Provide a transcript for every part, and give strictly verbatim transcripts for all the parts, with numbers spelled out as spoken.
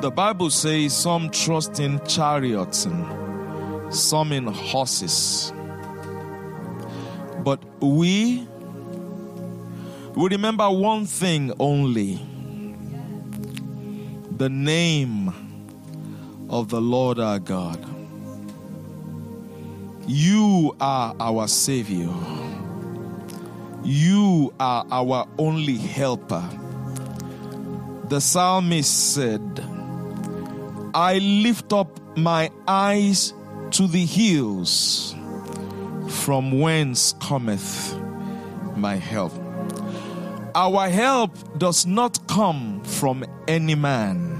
The Bible says some trust in chariots and some in horses. But we, we remember one thing only. The name of the Lord our God. You are our Savior. You are our only helper. The psalmist said, I lift up my eyes to the hills, from whence cometh my help. Our help does not come from any man.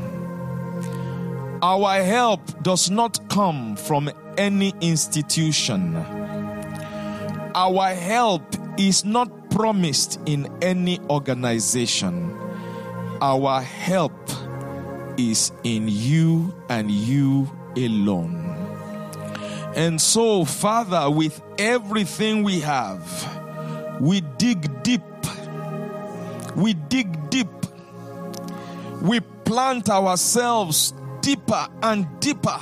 Our help does not come from any institution. Our help is not promised in any organization. Our help is in you and you alone. And so, Father, with everything we have, we dig deep. We dig deep. We plant ourselves deeper and deeper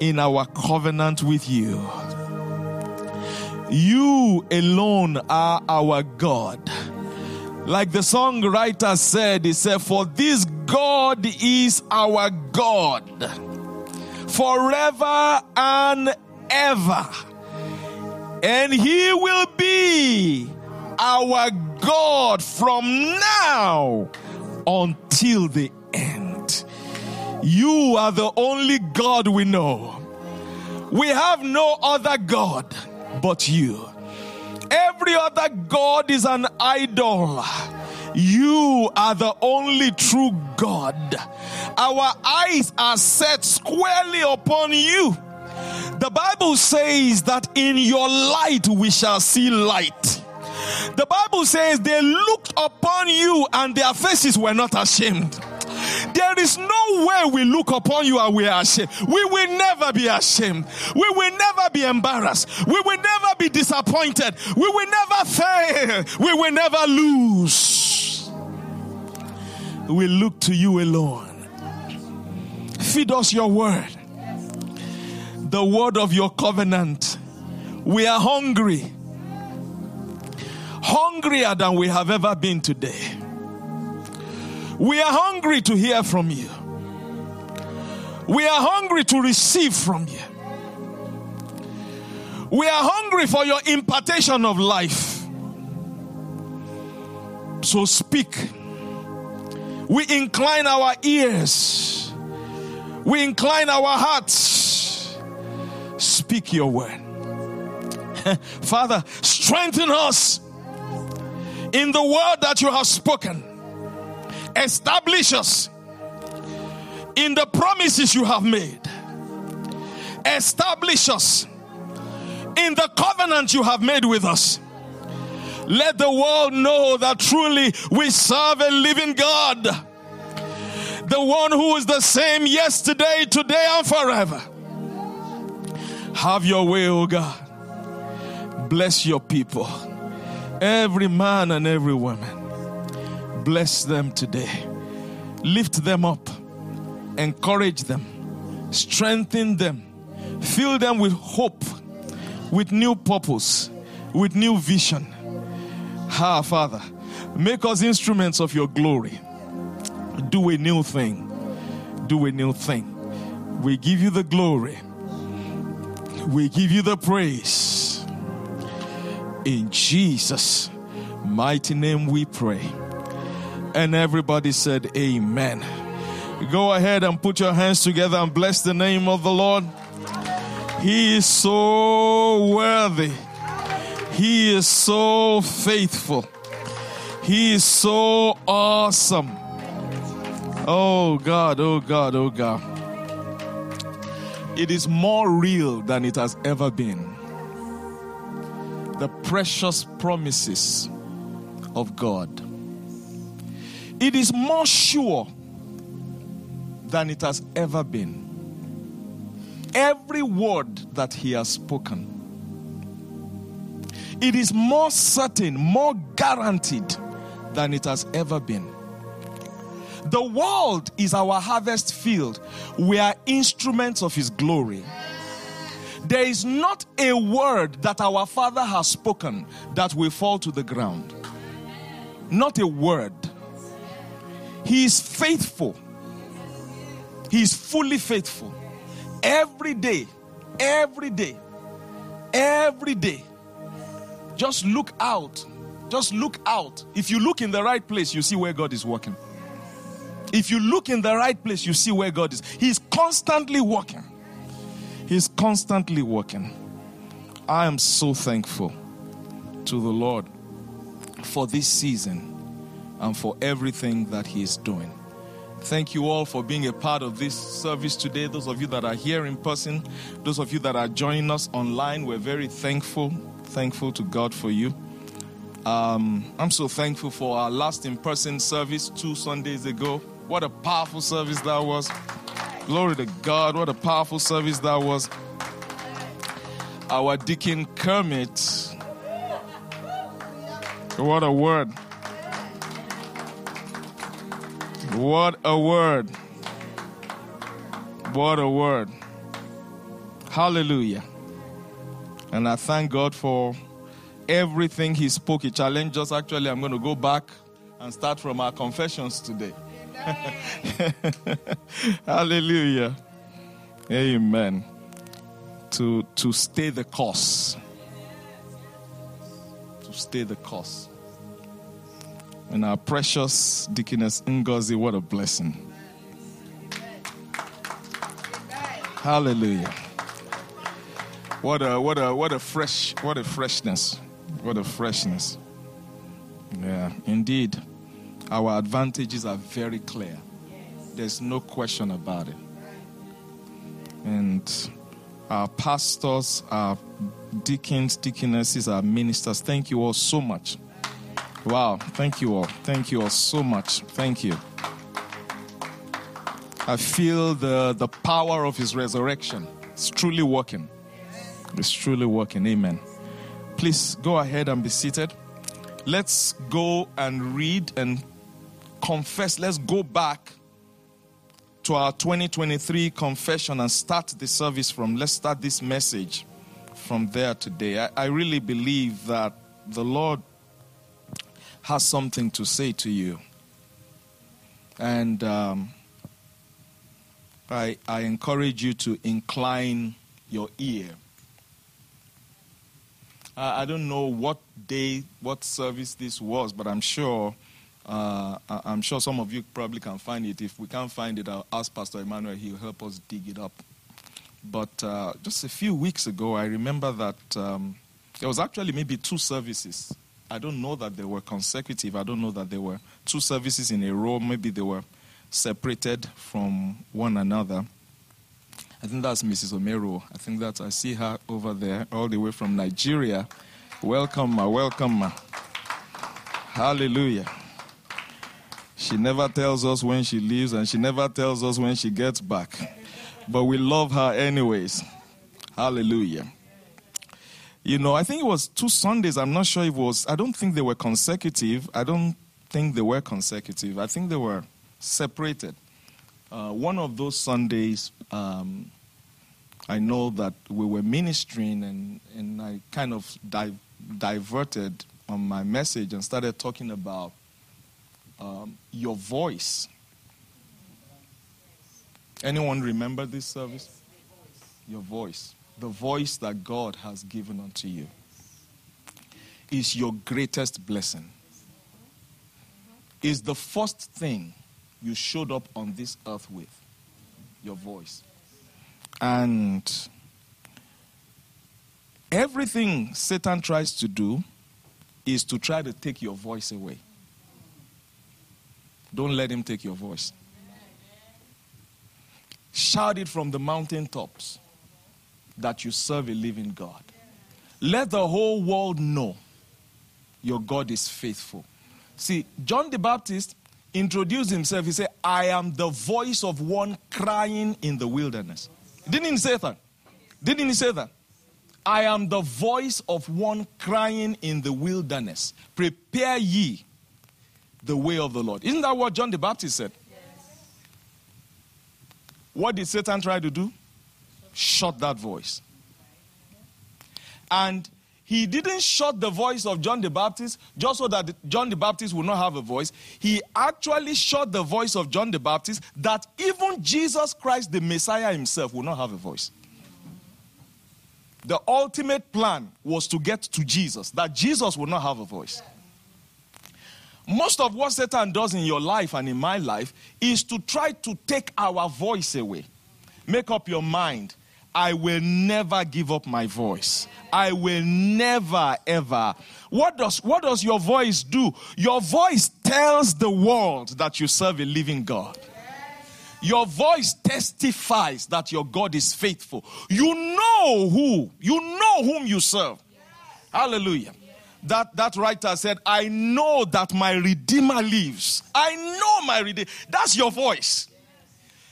in our covenant with you. You alone are our God. Like the songwriter said, he said, for this God is our God forever and ever. And he will be our God from now until the end. You are the only God we know. We have no other God but you. Every other God is an idol. You are the only true God. Our eyes are set squarely upon you. The Bible says that in your light we shall see light. The Bible says they looked upon you and their faces were not ashamed. There is no way we look upon you and we are ashamed. We will never be ashamed. We will never be embarrassed. We will never be disappointed. We will never fail. We will never lose. We look to you alone. Feed us your word, the word of your covenant. We are hungry, hungrier than we have ever been today. We are hungry to hear from you. We are hungry to receive from you. We are hungry for your impartation of life. So speak. We incline our ears. We incline our hearts. Speak your word. Father, strengthen us in the word that you have spoken. Establish us in the promises you have made. Establish us in the covenant you have made with us. Let the world know that truly we serve a living God, the one who is the same yesterday, today, and forever. Have your way, O God. Bless your people, every man and every woman. Bless them today. Lift them up. Encourage them. Strengthen them. Fill them with hope, with new purpose, with new vision. Ah, Father, make us instruments of your glory. Do a new thing. Do a new thing. We give you the glory. We give you the praise. In Jesus' mighty name we pray. And everybody said, amen. Go ahead and put your hands together and bless the name of the Lord. He is so worthy. He is so faithful. He is so awesome. Oh God, oh God, oh God. It is more real than it has ever been. The precious promises of God. It is more sure than it has ever been. Every word that he has spoken. It is more certain, more guaranteed than it has ever been. The world is our harvest field. We are instruments of his glory. There is not a word that our Father has spoken that will fall to the ground. Not a word. He is faithful. He is fully faithful. Every day, every day, every day. Just look out. Just look out. If you look in the right place, you see where God is working. If you look in the right place, you see where God is. He's constantly working. He's constantly working. I am so thankful to the Lord for this season and for everything that he is doing. Thank you all for being a part of this service today. Those of you that are here in person, those of you that are joining us online, we're very thankful, thankful to God for you. Um, I'm so thankful for our last in-person service two Sundays ago. What a powerful service that was. Glory to God. What a powerful service that was. Our Deacon Kermit. What a word. What a word. What a word. Hallelujah. And I thank God for everything he spoke. He challenged us. Actually, I'm going to go back and start from our confessions today. Hallelujah. Amen. To, to stay the course. To stay the course. And our precious Dickiness Ngozi, what a blessing. Hallelujah. What a what a what a fresh what a freshness. What a freshness. Yeah, indeed. Our advantages are very clear. There's no question about it. And our pastors, our deacons, deaconesses, our ministers, thank you all so much. Wow, thank you all. Thank you all so much. Thank you. I feel the, the power of his resurrection. It's truly working. It's truly working. Amen. Please go ahead and be seated. Let's go and read and confess. Let's go back to our twenty twenty-three confession and start the service from. Let's start this message from there today. I, I really believe that the Lord has something to say to you. And um, I, I encourage you to incline your ear. Uh, I don't know what day, what service this was, but I'm sure, uh, I'm sure some of you probably can find it. If we can't find it, I'll ask Pastor Emmanuel. He'll help us dig it up. But uh, just a few weeks ago, I remember that um, there was actually maybe two services. I don't know that they were consecutive. I don't know that they were two services in a row. Maybe they were separated from one another. I think that's Missus Omero. I think that I see her over there, all the way from Nigeria. Welcome, ma. Welcome, ma. Hallelujah. She never tells us when she leaves, and she never tells us when she gets back. But we love her anyways. Hallelujah. You know, I think it was two Sundays. I'm not sure if it was. I don't think they were consecutive. I don't think they were consecutive. I think they were separated. Uh, one of those Sundays, um, I know that we were ministering and, and I kind of di- diverted on my message and started talking about um, your voice. Anyone remember this service? Your voice. The voice that God has given unto you is your greatest blessing. It's the first thing you showed up on this earth with, your voice. And everything Satan tries to do is to try to take your voice away. Don't let him take your voice. Shout it from the mountaintops that you serve a living God. Let the whole world know your God is faithful. See, John the Baptist introduced himself. He said, I am the voice of one crying in the wilderness. Didn't he say that? Didn't he say that? I am the voice of one crying in the wilderness. Prepare ye the way of the Lord. Isn't that what John the Baptist said? Yes. What did Satan try to do? Shut that voice. And he didn't shut the voice of John the Baptist just so that John the Baptist would not have a voice. He actually shut the voice of John the Baptist that even Jesus Christ, the Messiah himself, would not have a voice. The ultimate plan was to get to Jesus, that Jesus would not have a voice. Most of what Satan does in your life and in my life is to try to take our voice away. Make up your mind. I will never give up my voice. I will never, ever. What does, what does your voice do? Your voice tells the world that you serve a living God. Your voice testifies that your God is faithful. You know who. You know whom you serve. Hallelujah. That, that writer said, I know that my Redeemer lives. I know my Redeemer. That's your voice.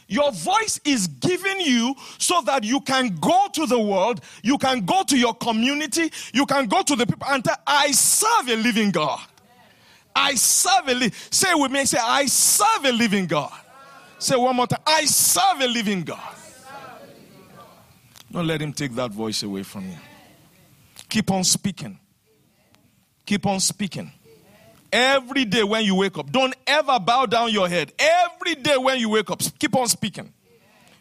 Your voice is given you so that you can go to the world, you can go to your community, you can go to the people and tell, I serve a living God. I serve a living God. Say with me, say, I serve a living God. Say one more time, I serve a living God. Don't let him take that voice away from you. Keep on speaking. Keep on speaking. Every day when you wake up, don't ever bow down your head. Every day when you wake up, keep on speaking.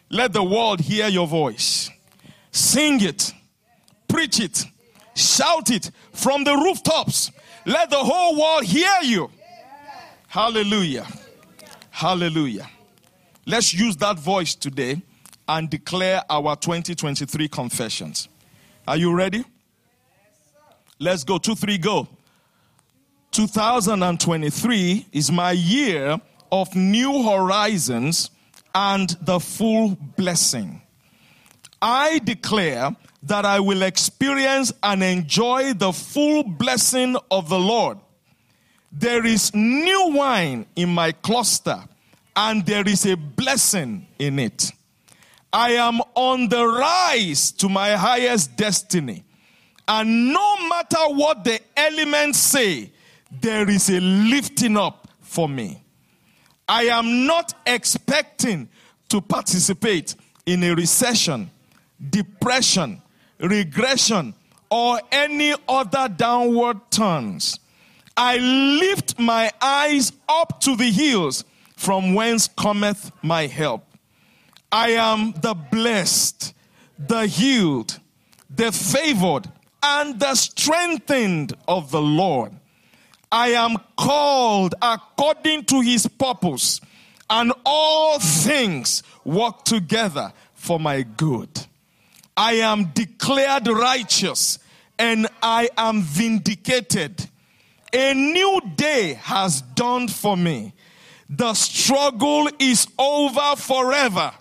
Let the world hear your voice. Sing it. Preach it. Shout it from the rooftops. Let the whole world hear you. Hallelujah. Hallelujah. Let's use that voice today and declare our twenty twenty-three confessions. Are you ready? Let's go. Two, three, go. two thousand twenty-three is my year of new horizons and the full blessing. I declare that I will experience and enjoy the full blessing of the Lord. There is new wine in my cluster, and there is a blessing in it. I am on the rise to my highest destiny, and no matter what the elements say, there is a lifting up for me. I am not expecting to participate in a recession, depression, regression, or any other downward turns. I lift my eyes up to the hills from whence cometh my help. I am the blessed, the healed, the favored, and the strengthened of the Lord. I am called according to his purpose, and all things work together for my good. I am declared righteous, and I am vindicated. A new day has dawned for me. The struggle is over forever,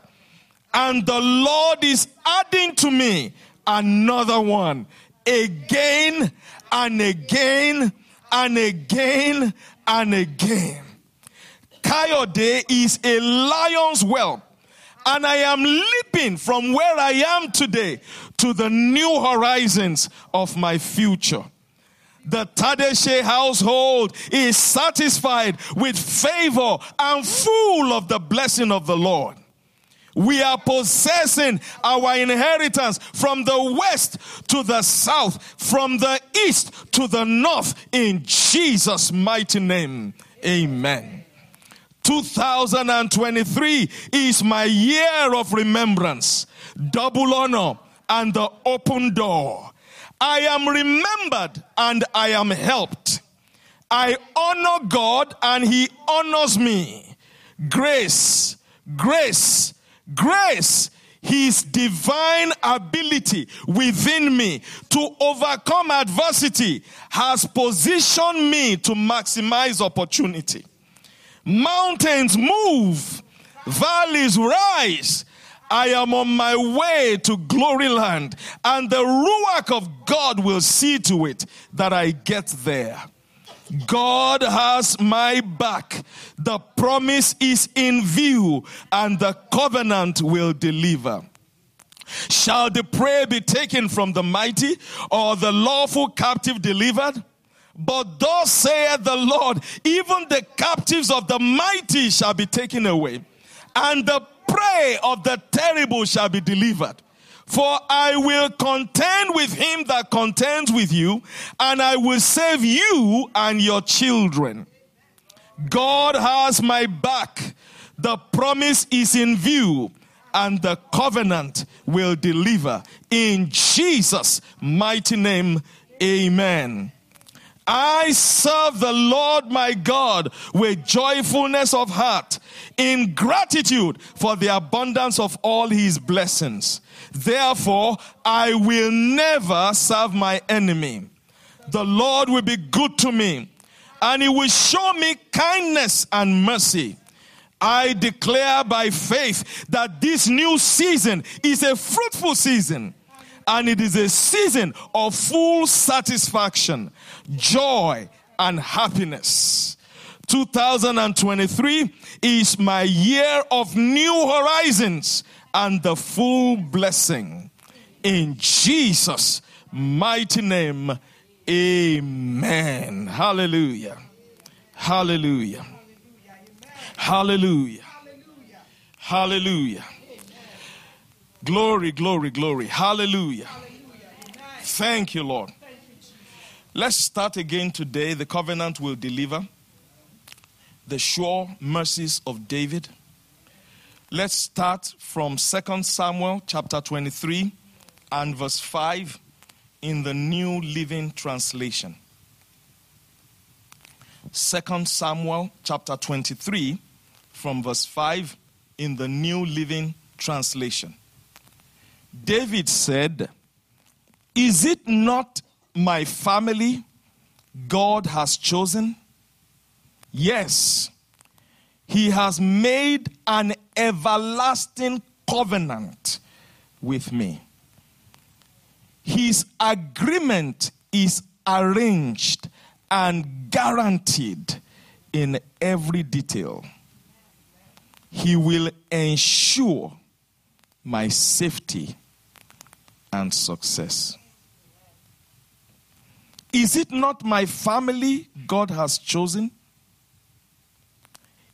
and the Lord is adding to me another one, again and again. And again and again. Kayode is a lion's whelp, and I am leaping from where I am today to the new horizons of my future. The Tadeshe household is satisfied with favor and full of the blessing of the Lord. We are possessing our inheritance from the west to the south, from the east to the north, in Jesus' mighty name. Amen. two thousand twenty-three is my year of remembrance, double honor, and the open door. I am remembered and I am helped. I honor God and he honors me. Grace, grace, grace, his divine ability within me to overcome adversity has positioned me to maximize opportunity. Mountains move, valleys rise. I am on my way to glory land, and the Ruach of God will see to it that I get there. God has my back. The promise is in view, and the covenant will deliver. Shall the prey be taken from the mighty, or the lawful captive delivered? But thus saith the Lord, even the captives of the mighty shall be taken away, and the prey of the terrible shall be delivered. For I will contend with him that contends with you, and I will save you and your children. God has my back. The promise is in view, and the covenant will deliver. In Jesus' mighty name, amen. I serve the Lord my God with joyfulness of heart, in gratitude for the abundance of all his blessings. Therefore, I will never serve my enemy. The Lord will be good to me, and he will show me kindness and mercy. I declare by faith that this new season is a fruitful season. And it is a season of full satisfaction, joy, and happiness. two thousand twenty-three is my year of new horizons and the full blessing. In Jesus' mighty name, amen. Hallelujah. Hallelujah. Hallelujah. Hallelujah. Glory, glory, glory. Hallelujah. Hallelujah. Thank you, Lord. Thank you. Let's start again today. The covenant will deliver. The sure mercies of David. Let's start from Second Samuel chapter twenty-three and verse five in the New Living Translation. Second Samuel chapter twenty-three from verse five in the New Living Translation. David said, "Is it not my family God has chosen? Yes, he has made an everlasting covenant with me. His agreement is arranged and guaranteed in every detail. He will ensure my safety and success. Is it not my family God has chosen?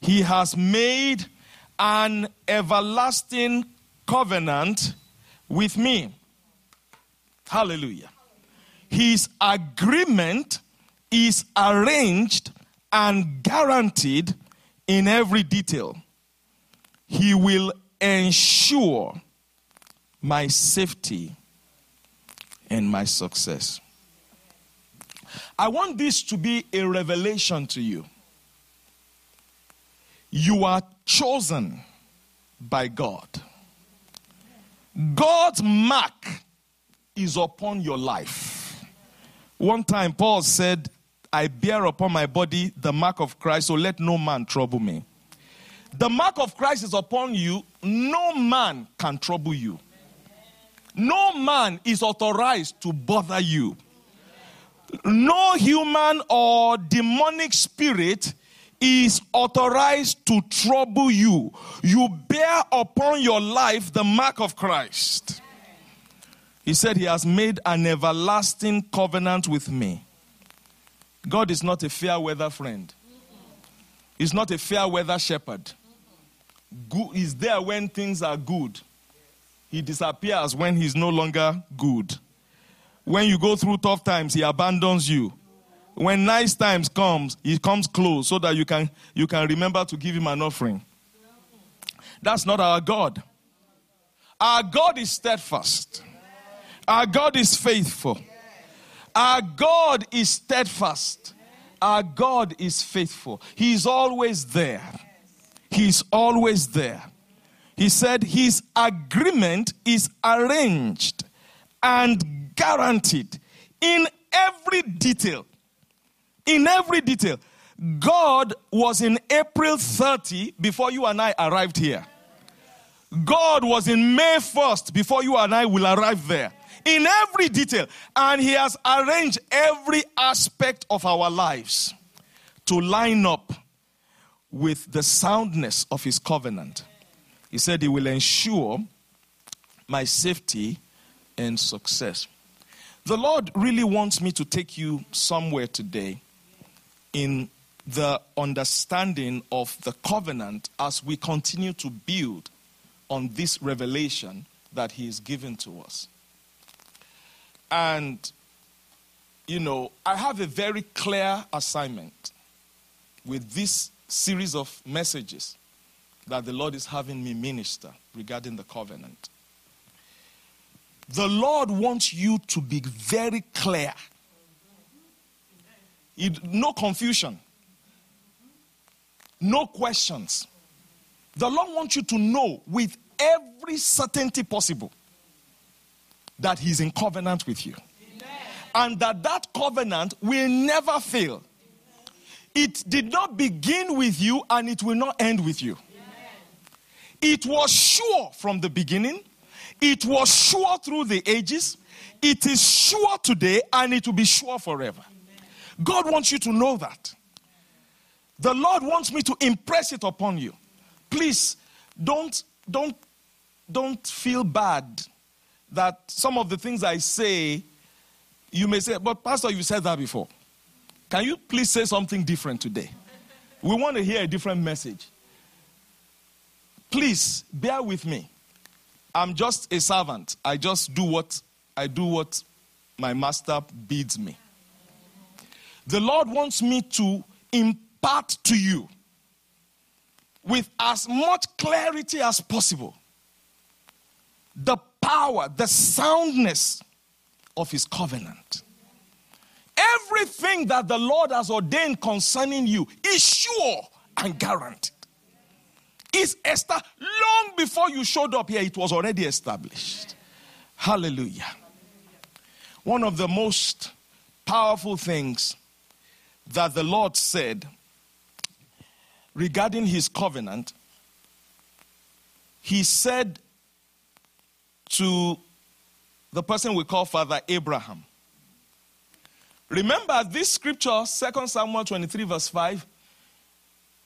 He has made an everlasting covenant with me." Hallelujah. "His agreement is arranged and guaranteed in every detail. He will ensure my safety and my success." I want this to be a revelation to you. You are chosen by God. God's mark is upon your life. One time Paul said, "I bear upon my body the mark of Christ, so let no man trouble me." The mark of Christ is upon you. No man can trouble you. No man is authorized to bother you. No human or demonic spirit is authorized to trouble you. You bear upon your life the mark of Christ. He said, "He has made an everlasting covenant with me." God is not a fair weather friend. He's not a fair weather shepherd. Good, he's there when things are good. He disappears when he's no longer good. When you go through tough times, he abandons you. When nice times comes, he comes close so that you can, you can remember to give him an offering. That's not our God. Our God is steadfast. Our God is faithful. Our God is steadfast. Our God is faithful. He is always there. He's always there. He said his agreement is arranged and guaranteed in every detail. In every detail. God was in April thirtieth before you and I arrived here. God was in May first before you and I will arrive there. In every detail. And he has arranged every aspect of our lives to line up with the soundness of his covenant. He said he will ensure my safety and success. The Lord really wants me to take you somewhere today in the understanding of the covenant as we continue to build on this revelation that he is giving to us. And, you know, I have a very clear assignment with this series of messages that the Lord is having me minister regarding the covenant. The Lord wants you to be very clear. It, no confusion. No questions. The Lord wants you to know with every certainty possible that he's in covenant with you. Amen. And that that covenant will never fail. It did not begin with you and it will not end with you. Amen. It was sure from the beginning. It was sure through the ages. It is sure today and it will be sure forever. Amen. God wants you to know that. The Lord wants me to impress it upon you. Please, don't, don't, don't feel bad that some of the things I say, you may say, but Pastor, you said that before. Can you please say something different today? We want to hear a different message. Please, bear with me. I'm just a servant. I just do what, I do what my master bids me. The Lord wants me to impart to you with as much clarity as possible the power, the soundness of his covenant. Everything that the Lord has ordained concerning you is sure and guaranteed. It's established. Long before you showed up here, it was already established. Hallelujah. One of the most powerful things that the Lord said regarding his covenant, he said to the person we call Father Abraham. Remember this scripture, Second Samuel twenty-three verse five,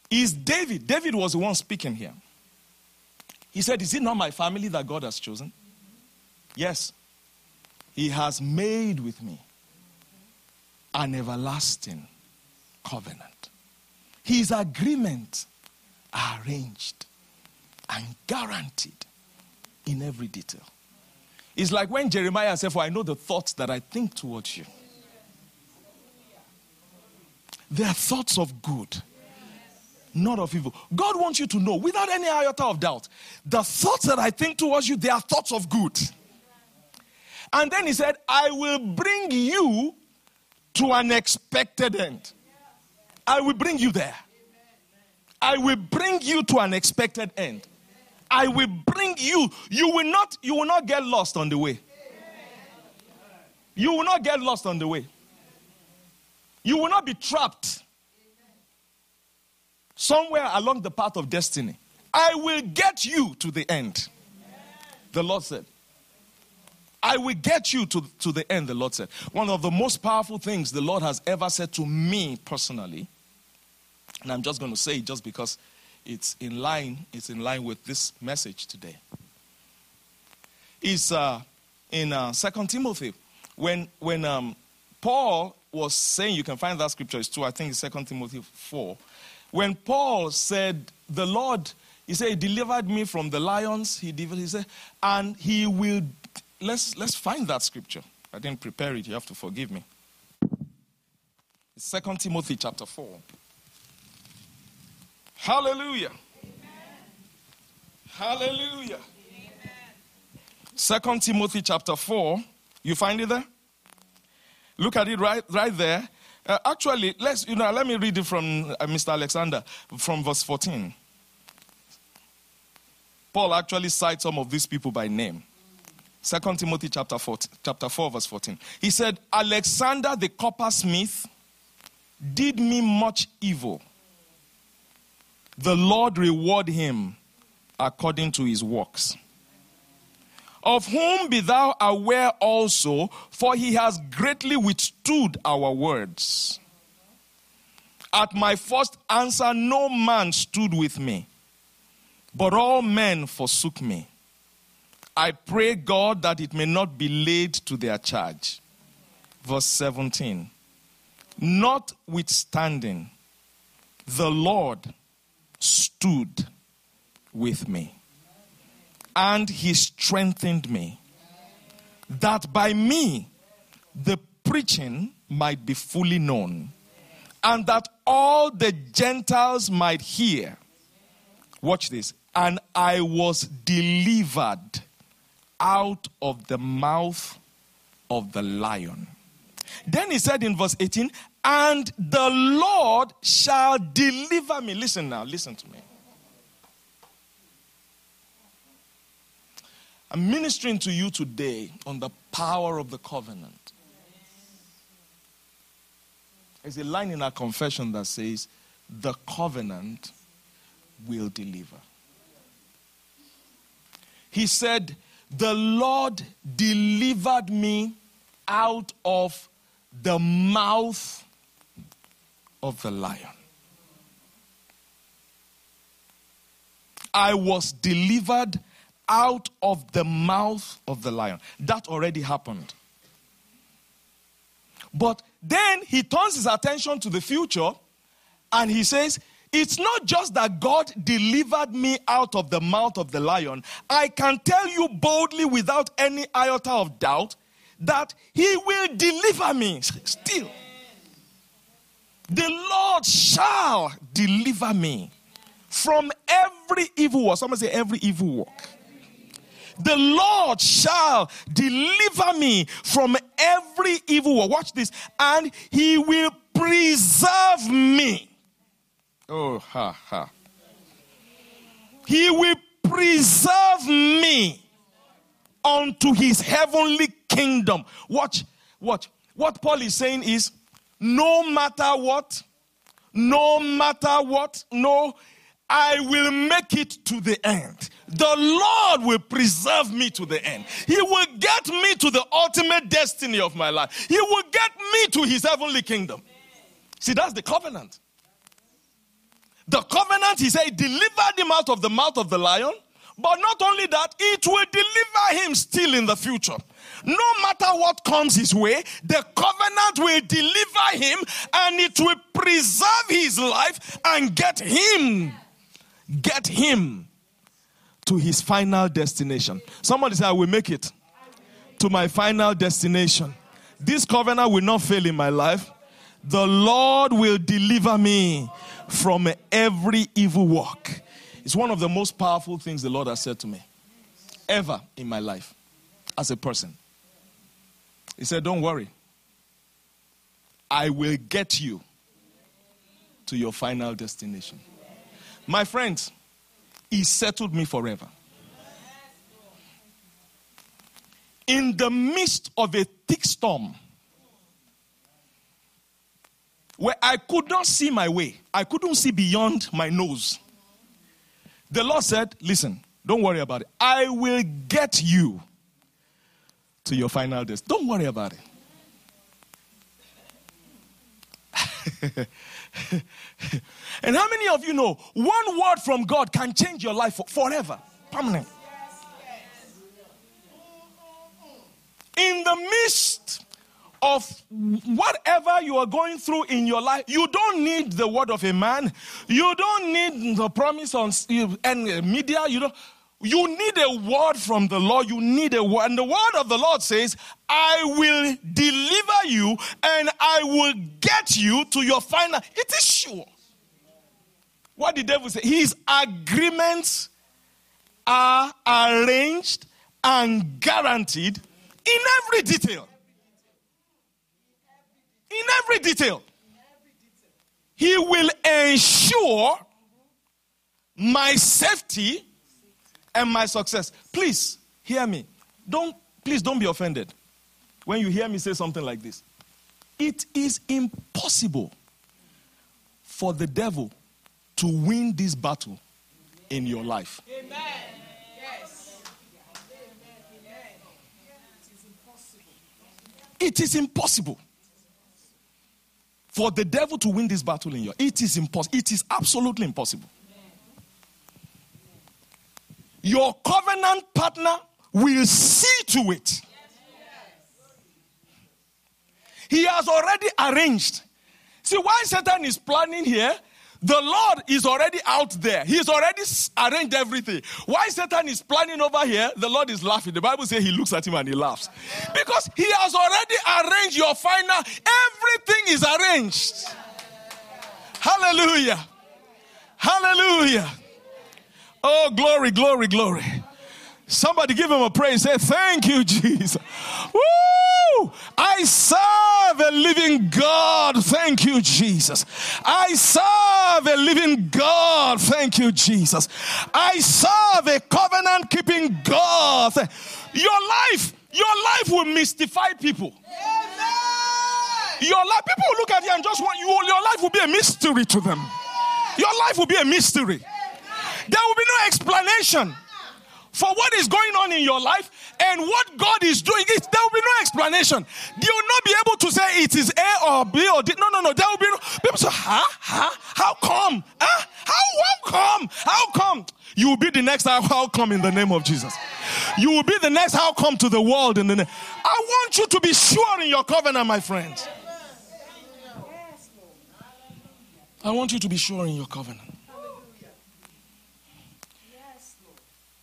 is David. David was the one speaking here. He said, is it not my family that God has chosen? Yes. He has made with me an everlasting covenant. His agreement arranged and guaranteed in every detail. It's like when Jeremiah said, for I know the thoughts that I think towards you. They are thoughts of good, not of evil. God wants you to know, without any iota of doubt, the thoughts that I think towards you, they are thoughts of good. And then he said, I will bring you to an expected end. I will bring you there. I will bring you to an expected end. I will bring you. You will not, you will not get lost on the way. You will not get lost on the way. You will not be trapped somewhere along the path of destiny. I will get you to the end, the Lord said. I will get you to, to the end, the Lord said. One of the most powerful things the Lord has ever said to me personally, and I'm just going to say it just because it's in line, it's in line with this message today, is uh, in uh, Second Timothy, when, when um, Paul was saying, you can find that scripture, it's true, I think it's Second Timothy four, when Paul said, the Lord, he said, he delivered me from the lions, he delivered, he said, and he will. Let's, let's find that scripture. I didn't prepare it. You have to forgive me. It's Second Timothy chapter four. Hallelujah. Amen. Hallelujah. Amen. Second Timothy chapter four. You find it there? Look at it right, right there. Uh, actually, let's, you know, let me read it from uh, Mister Alexander, from verse fourteen. Paul actually cites some of these people by name. Second Timothy chapter four, chapter four, verse fourteen. He said, Alexander the coppersmith did me much evil. The Lord reward him according to his works. Of whom be thou aware also, for he has greatly withstood our words. At my first answer, no man stood with me, but all men forsook me. I pray God that it may not be laid to their charge. Verse seventeen. Notwithstanding, the Lord stood with me and he strengthened me, that by me the preaching might be fully known, and that all the Gentiles might hear. Watch this. And I was delivered out of the mouth of the lion. Then he said in verse eighteen, and the Lord shall deliver me. Listen now, listen to me. I'm ministering to you today on the power of the covenant. There's a line in our confession that says, the covenant will deliver. He said, the Lord delivered me out of the mouth of the lion. I was delivered out of the mouth of the lion. That already happened. But then he turns his attention to the future and he says, it's not just that God delivered me out of the mouth of the lion. I can tell you boldly without any iota of doubt that he will deliver me still. The Lord shall deliver me from every evil work. Somebody say every evil work. The Lord shall deliver me from every evil work. Watch this. And he will preserve me. Oh, ha, ha. He will preserve me unto his heavenly kingdom. Watch, watch. What Paul is saying is, no matter what, no matter what, no, I will make it to the end. The Lord will preserve me to the end. He will get me to the ultimate destiny of my life. He will get me to his heavenly kingdom. See, that's the covenant. The covenant, he said, delivered him out of the mouth of the lion. But not only that, it will deliver him still in the future. No matter what comes his way, the covenant will deliver him and it will preserve his life and get him, get him to his final destination. Somebody say, I will make it to my final destination. This covenant will not fail in my life. The Lord will deliver me from every evil work. It's one of the most powerful things the Lord has said to me ever in my life as a person. He said, don't worry. I will get you to your final destination. My friends, he settled me forever. In the midst of a thick storm, where I could not see my way. I couldn't see beyond my nose. The Lord said, listen, don't worry about it. I will get you to your final death. Don't worry about it. And how many of you know one word from God can change your life forever, permanent? In the midst of whatever you are going through in your life, you don't need the word of a man. You don't need the promise on and media. You don't. You need a word from the Lord. You need a word. And the word of the Lord says, I will deliver you and I will get you to your final. It is sure. What did David say? His agreements are arranged and guaranteed in every detail. In every detail. He will ensure my safety and my success. Please hear me. Don't, please don't be offended when you hear me say something like this. It is impossible for the devil to win this battle in your life. Amen. Yes. It is impossible. For the devil to win this battle in your, it is impossible. It is absolutely impossible. Your covenant partner will see to it. He has already arranged. See, why Satan is planning here The Lord is already out there. He's already arranged everything. Why Satan is planning over here, the Lord is laughing. The Bible says he looks at him and he laughs. Because he has already arranged your final. Everything is arranged. Hallelujah. Hallelujah. Oh, glory, glory, glory. Somebody give him a praise. Say, thank you, Jesus. Woo! I serve a living God. Thank you, Jesus. I serve a living God. Thank you, Jesus. I serve a covenant-keeping God. Your life, your life will mystify people. Amen. Your life, people will look at you and just want you. Your life will be a mystery to them. Your life will be a mystery. There will be no explanation for what is going on in your life and what God is doing. It, there will be no explanation. You will not be able to say it is A or B or D. No, no, no. There will be no. People say, huh? Huh? How come? Huh? How, how come? How come? You will be the next how, how come in the name of Jesus. You will be the next how come to the world in the name. I want you to be sure in your covenant, my friend. I want you to be sure in your covenant.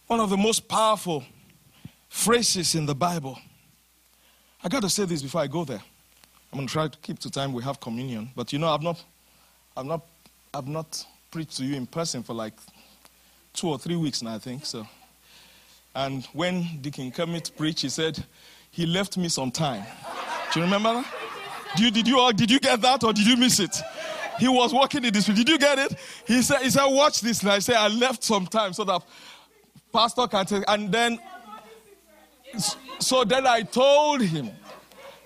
One of the most powerful phrases in the Bible. I got to say this before I go there. I'm going to try to keep to time. We have communion. But you know, I've not, I've not, I've not preached to you in person for like two or three weeks now, I think. So, and when Deacon Kermit preached, he said, he left me some time. Do you remember that? Do you, did, you all, did you get that or did you miss it? He was walking in this. Did you get it? He said, he said, watch this. And I said, I left some time so that Pastor can take, and then, so then I told him,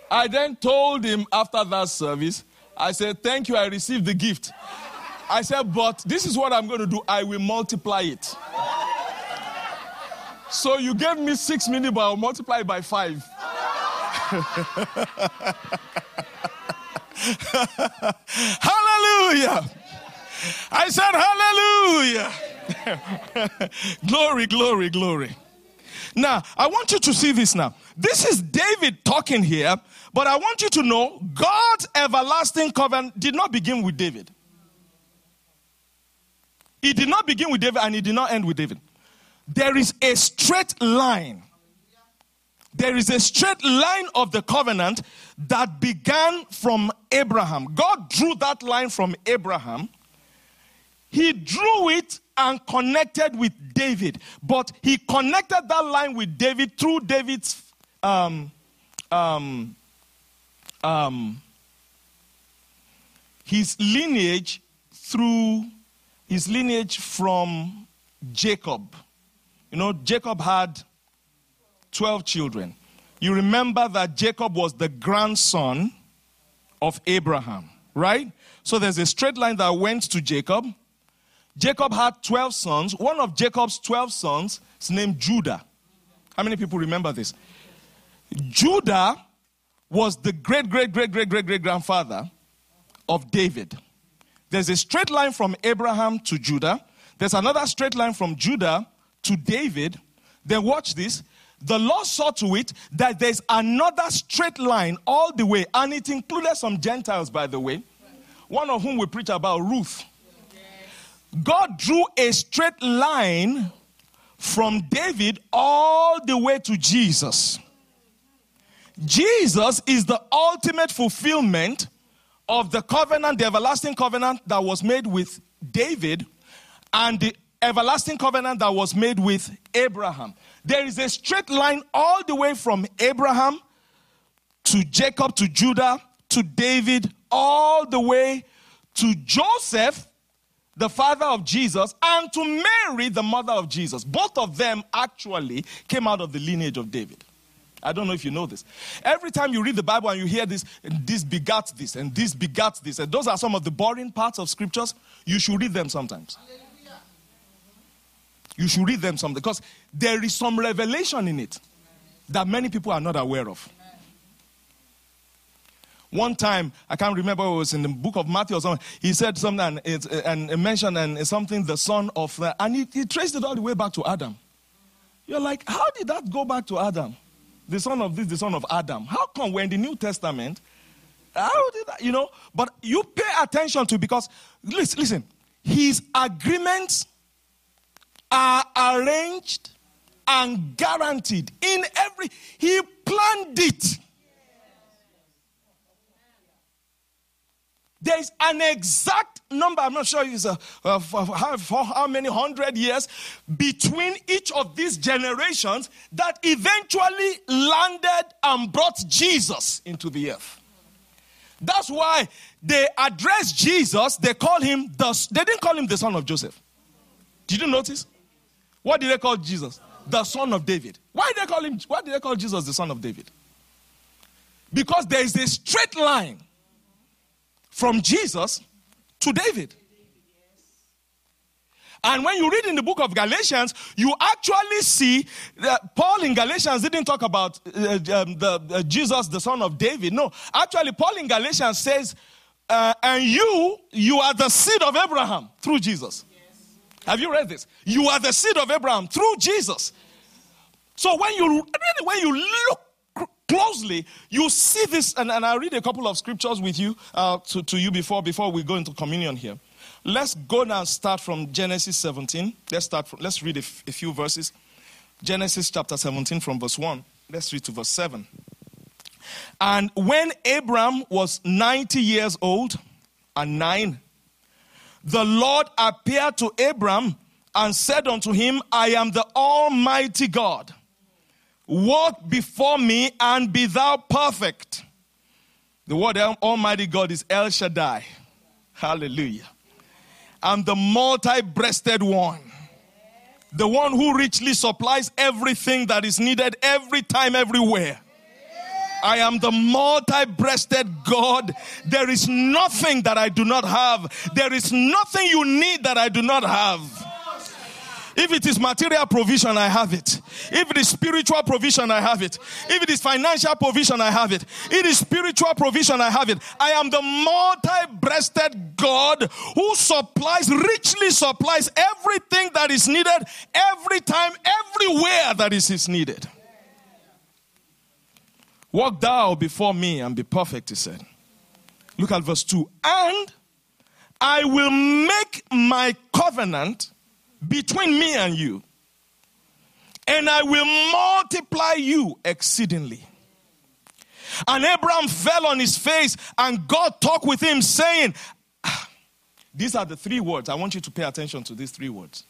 I then told him after that service, I said, thank you, I received the gift. I said, but this is what I'm going to do, I will multiply it. So you gave me six minutes, but I'll multiply it by five. Hallelujah! I said, hallelujah! Glory, glory, glory. Now, I want you to see this now. This is David talking here, but I want you to know God's everlasting covenant did not begin with David. It did not begin with David and it did not end with David. There is a straight line. There is a straight line of the covenant that began from Abraham. God drew that line from Abraham. He drew it and connected with David. But he connected that line with David through David's um, um, um, his lineage through his lineage from Jacob. You know, Jacob had twelve children. You remember that Jacob was the grandson of Abraham, right? So there's a straight line that went to Jacob. Jacob had twelve sons. One of Jacob's twelve sons is named Judah. How many people remember this? Judah was the great, great, great, great, great, great grandfather of David. There's a straight line from Abraham to Judah. There's another straight line from Judah to David. Then watch this. The Lord saw to it that there's another straight line all the way. And it included some Gentiles, by the way. One of whom we preach about, Ruth. God drew a straight line from David all the way to Jesus. Jesus is the ultimate fulfillment of the covenant, the everlasting covenant that was made with David and the everlasting covenant that was made with Abraham. There is a straight line all the way from Abraham to Jacob, to Judah, to David, all the way to Joseph, the father of Jesus, and to Mary, the mother of Jesus. Both of them actually came out of the lineage of David. I don't know if you know this. Every time you read the Bible and you hear this, this begat this, and this begat this, and those are some of the boring parts of scriptures, you should read them sometimes. You should read them sometimes, because there is some revelation in it that many people are not aware of. One time, I can't remember, it was in the book of Matthew or something, he said something and, and, and mentioned and something, the son of, the, and he, he traced it all the way back to Adam. You're like, how did that go back to Adam? The son of this, the son of Adam. How come we're in the New Testament? How did that, you know? But you pay attention to, because, listen, listen, His agreements are arranged and guaranteed in every, he planned it. There is an exact number, I'm not sure it's a, uh, for how, for how many hundred years, between each of these generations that eventually landed and brought Jesus into the earth. That's why they address Jesus, they call him, the, they didn't call him the son of Joseph. Did you notice? What did they call Jesus? The son of David. Why did they call him, why did they call Jesus the son of David? Because there is a straight line from Jesus to David. And when you read in the book of Galatians, you actually see that Paul in Galatians didn't talk about uh, um, the, uh, Jesus, the son of David. No, actually Paul in Galatians says, uh, and you, you are the seed of Abraham through Jesus. Yes. Have you read this? You are the seed of Abraham through Jesus. So when you, really, when you look closely, you see this, and, and I'll read a couple of scriptures with you, uh, to, to you before, before we go into communion here. Let's go now and start from Genesis seventeen. Let's start from, let's read a, f- a few verses. Genesis chapter seventeen from verse one. Let's read to verse seven. And when Abram was ninety years old and nine, the Lord appeared to Abram and said unto him, I am the Almighty God. Walk before me and be thou perfect. The word Almighty God is El Shaddai. Hallelujah. I'm the multi-breasted one. The one who richly supplies everything that is needed every time, everywhere. I am the multi-breasted God. There is nothing that I do not have. There is nothing you need that I do not have. If it is material provision, I have it. If it is spiritual provision, I have it. If it is financial provision, I have it. If it is spiritual provision, I have it. I am the multi-breasted God who supplies, richly supplies everything that is needed every time, everywhere that is, is needed. Walk thou before me and be perfect, he said. Look at verse two. And I will make my covenant between me and you, and I will multiply you exceedingly. And Abram fell on his face, and God talked with him, saying, these are the three words. I want you to pay attention to these three words.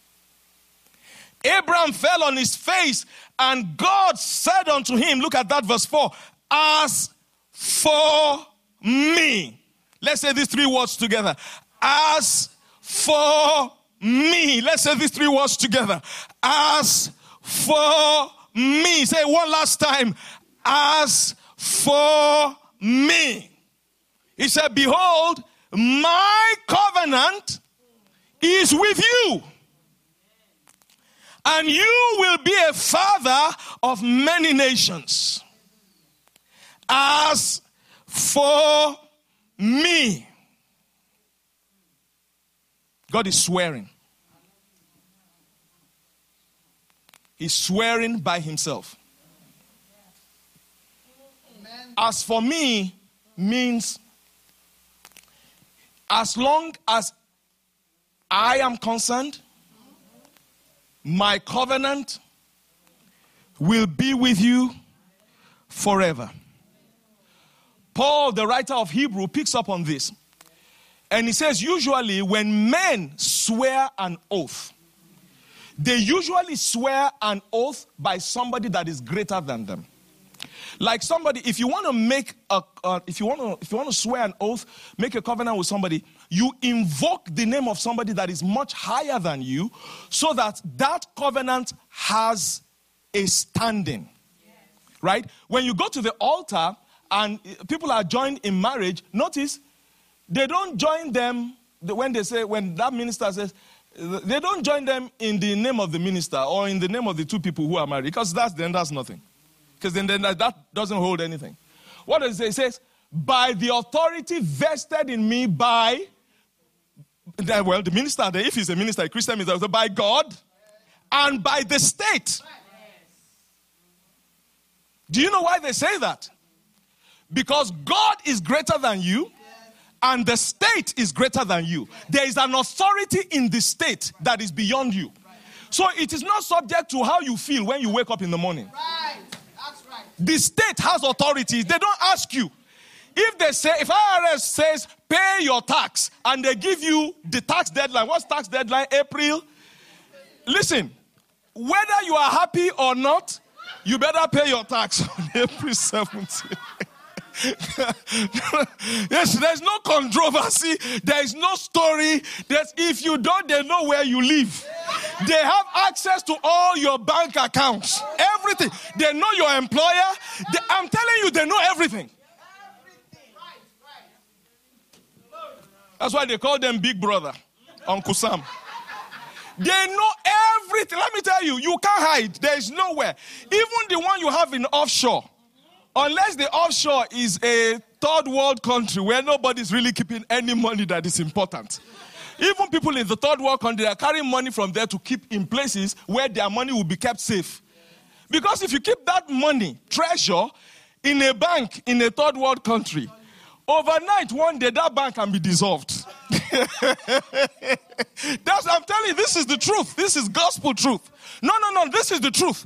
Abram fell on his face, and God said unto him, look at that, verse four, as for me. Let's say these three words together. As for me. Let's say these three words together. As for me. Say it one last time. As for me. He said, behold, my covenant is with you, and you will be a father of many nations. As for me. God is swearing. He's swearing by himself. Amen. As for me means, as long as I am concerned, my covenant will be with you forever. Paul, the writer of Hebrews, picks up on this. And he says, usually when men swear an oath, they usually swear an oath by somebody that is greater than them. Like somebody, if you want to make a, uh, if you want to, if you want to swear an oath, make a covenant with somebody, you invoke the name of somebody that is much higher than you, so that that covenant has a standing. Yes. Right? When you go to the altar and people are joined in marriage, notice, they don't join them when they say, when that minister says, they don't join them in the name of the minister or in the name of the two people who are married, because that's then that's nothing. Because then, then that, that doesn't hold anything. What does it say? It says, by the authority vested in me by, well, the minister, if he's a minister, a Christian minister, by God and by the state. Do you know why they say that? Because God is greater than you, and the state is greater than you. There is an authority in the state that is beyond you. So it is not subject to how you feel when you wake up in the morning. Right. That's right. The state has authorities. They don't ask you. If they say, if I R S says pay your tax and they give you the tax deadline, what's tax deadline? April. Listen, whether you are happy or not, you better pay your tax on April seventeenth. Yes, there's no controversy. There is no story. There's, if you don't, they know where you live. They have access to all your bank accounts. Everything. They know your employer. They, I'm telling you, they know everything. That's why they call them Big Brother, Uncle Sam. They know everything. Let me tell you, you can't hide. There is nowhere. Even the one you have in offshore. Unless the offshore is a third world country where nobody's really keeping any money that is important. Even people in the third world country are carrying money from there to keep in places where their money will be kept safe. Because if you keep that money, treasure, in a bank in a third world country, overnight, one day, that bank can be dissolved. That's, I'm telling you, this is the truth. This is gospel truth. No, no, no, this is the truth.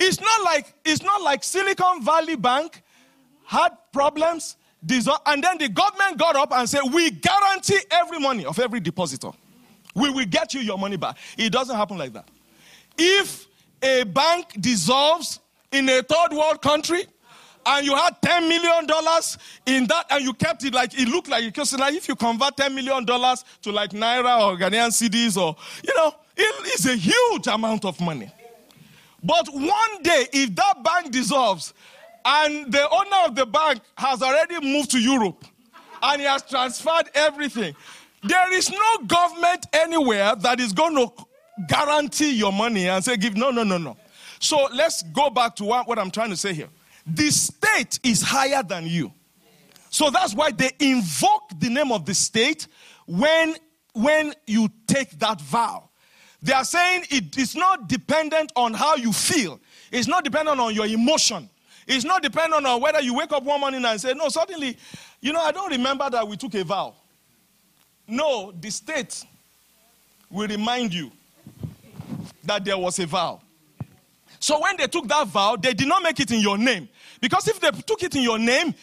It's not like it's not like Silicon Valley Bank had problems, and then the government got up and said, we guarantee every money of every depositor. We will get you your money back. It doesn't happen like that. If a bank dissolves in a third world country, and you had ten million dollars in that, and you kept it like, it looked like, because like if you convert ten million dollars to like Naira or Ghanaian cedis or, you know, it is a huge amount of money. But one day, if that bank dissolves and the owner of the bank has already moved to Europe and he has transferred everything, there is no government anywhere that is going to guarantee your money and say, give, no, no, no, no. So let's go back to what I'm trying to say here. The state is higher than you. So that's why they invoke the name of the state when, when you take that vow. They are saying it is not dependent on how you feel. It's not dependent on your emotion. It's not dependent on whether you wake up one morning and say, no, suddenly, you know, I don't remember that we took a vow. No, the state will remind you that there was a vow. So when they took that vow, they did not make it in your name. Because if they took it in your name,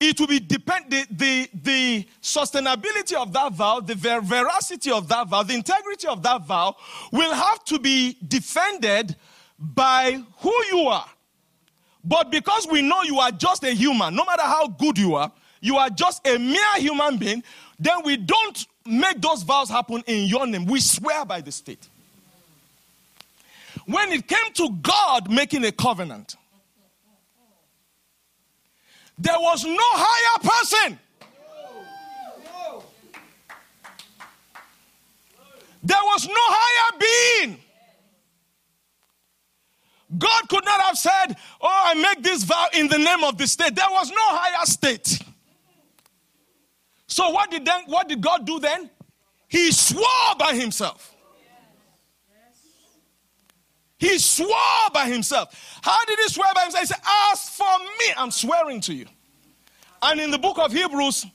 it will be depend the, the, the sustainability of that vow, the ver- veracity of that vow, the integrity of that vow will have to be defended by who you are. But because we know you are just a human, no matter how good you are, you are just a mere human being, then we don't make those vows happen in your name. We swear by the state. When it came to God making a covenant, there was no higher person. There was no higher being. God could not have said, oh, I make this vow in the name of the state. There was no higher state. So what did, then, what did God do then? He swore by himself. He swore by himself. How did he swear by himself? He said, as for me, I'm swearing to you. And in the book of Hebrews,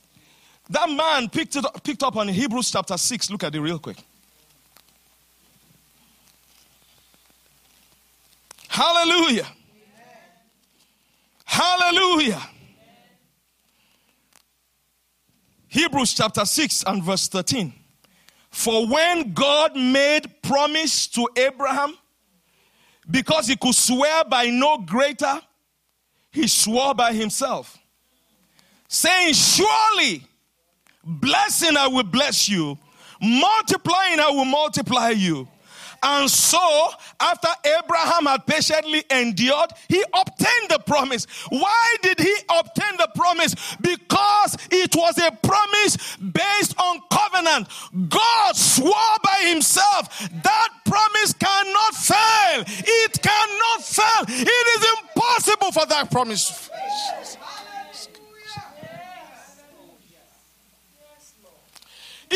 that man picked, it up, picked up on Hebrews chapter six. Look at it real quick. Hallelujah. Amen. Hallelujah. Amen. Hebrews chapter six and verse thirteen. For when God made promise to Abraham, because he could swear by no greater, he swore by himself, saying, surely, blessing I will bless you, multiplying I will multiply you. And so, after Abraham had patiently endured, he obtained the promise. Why did he obtain the promise? Because it was a promise based on covenant. God swore by himself. That promise cannot fail. It cannot fail. It is impossible for that promise.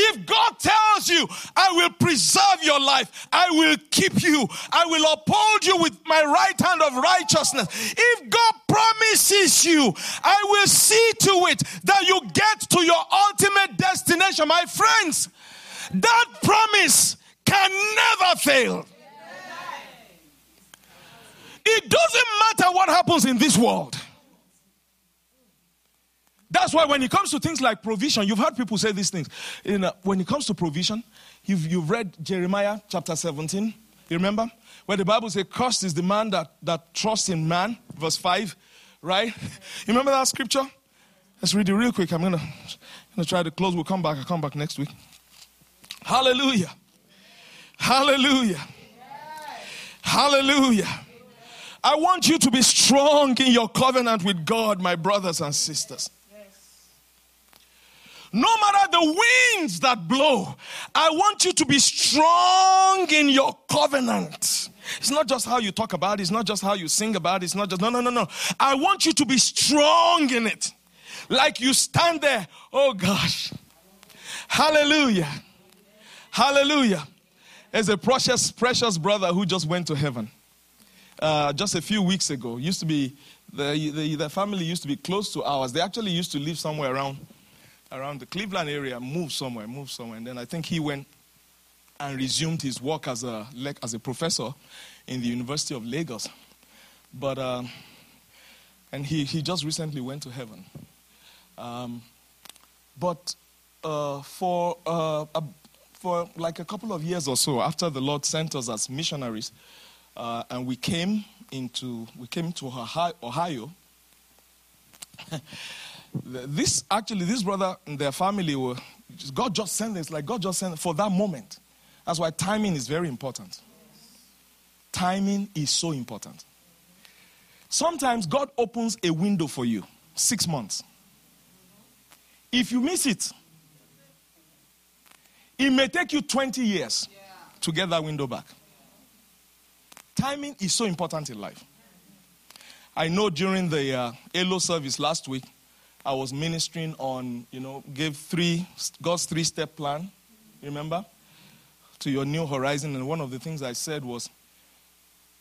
If God tells you, I will preserve your life, I will keep you, I will uphold you with my right hand of righteousness. If God promises you, I will see to it that you get to your ultimate destination. My friends, that promise can never fail. It doesn't matter what happens in this world. That's why when it comes to things like provision, you've heard people say these things. You know, when it comes to provision, you've, you've read Jeremiah chapter seventeen, you remember? Where the Bible says, cursed is the man that, that trusts in man, verse five, right? You remember that scripture? Let's read it real quick. I'm going to gonna try to close. We'll come back. I'll come back next week. Hallelujah. Hallelujah. Hallelujah. I want you to be strong in your covenant with God, my brothers and sisters. No matter the winds that blow, I want you to be strong in your covenant. It's not just how you talk about it. It's not just how you sing about it. It's not just, no, no, no, no. I want you to be strong in it. Like you stand there, oh gosh. Hallelujah. Hallelujah. There's a precious, precious brother who just went to heaven. Uh, just a few weeks ago. Used to be, the, the, the family used to be close to ours. They actually used to live somewhere around around the Cleveland area, moved somewhere, moved somewhere. And then I think he went and resumed his work as a as a professor in the University of Lagos. But, um, and he, he just recently went to heaven. Um, but uh, for, uh, a, for like a couple of years or so, after the Lord sent us as missionaries, uh, and we came into, we came to Ohio, This, actually, this brother and their family were, God just sent this, like God just sent it for that moment. That's why timing is very important. Timing is so important. Sometimes God opens a window for you, six months. If you miss it, it may take you twenty years to get that window back. Timing is so important in life. I know during the uh, E L O service last week, I was ministering on, you know, gave three, God's three-step plan, remember, to your new horizon. And one of the things I said was,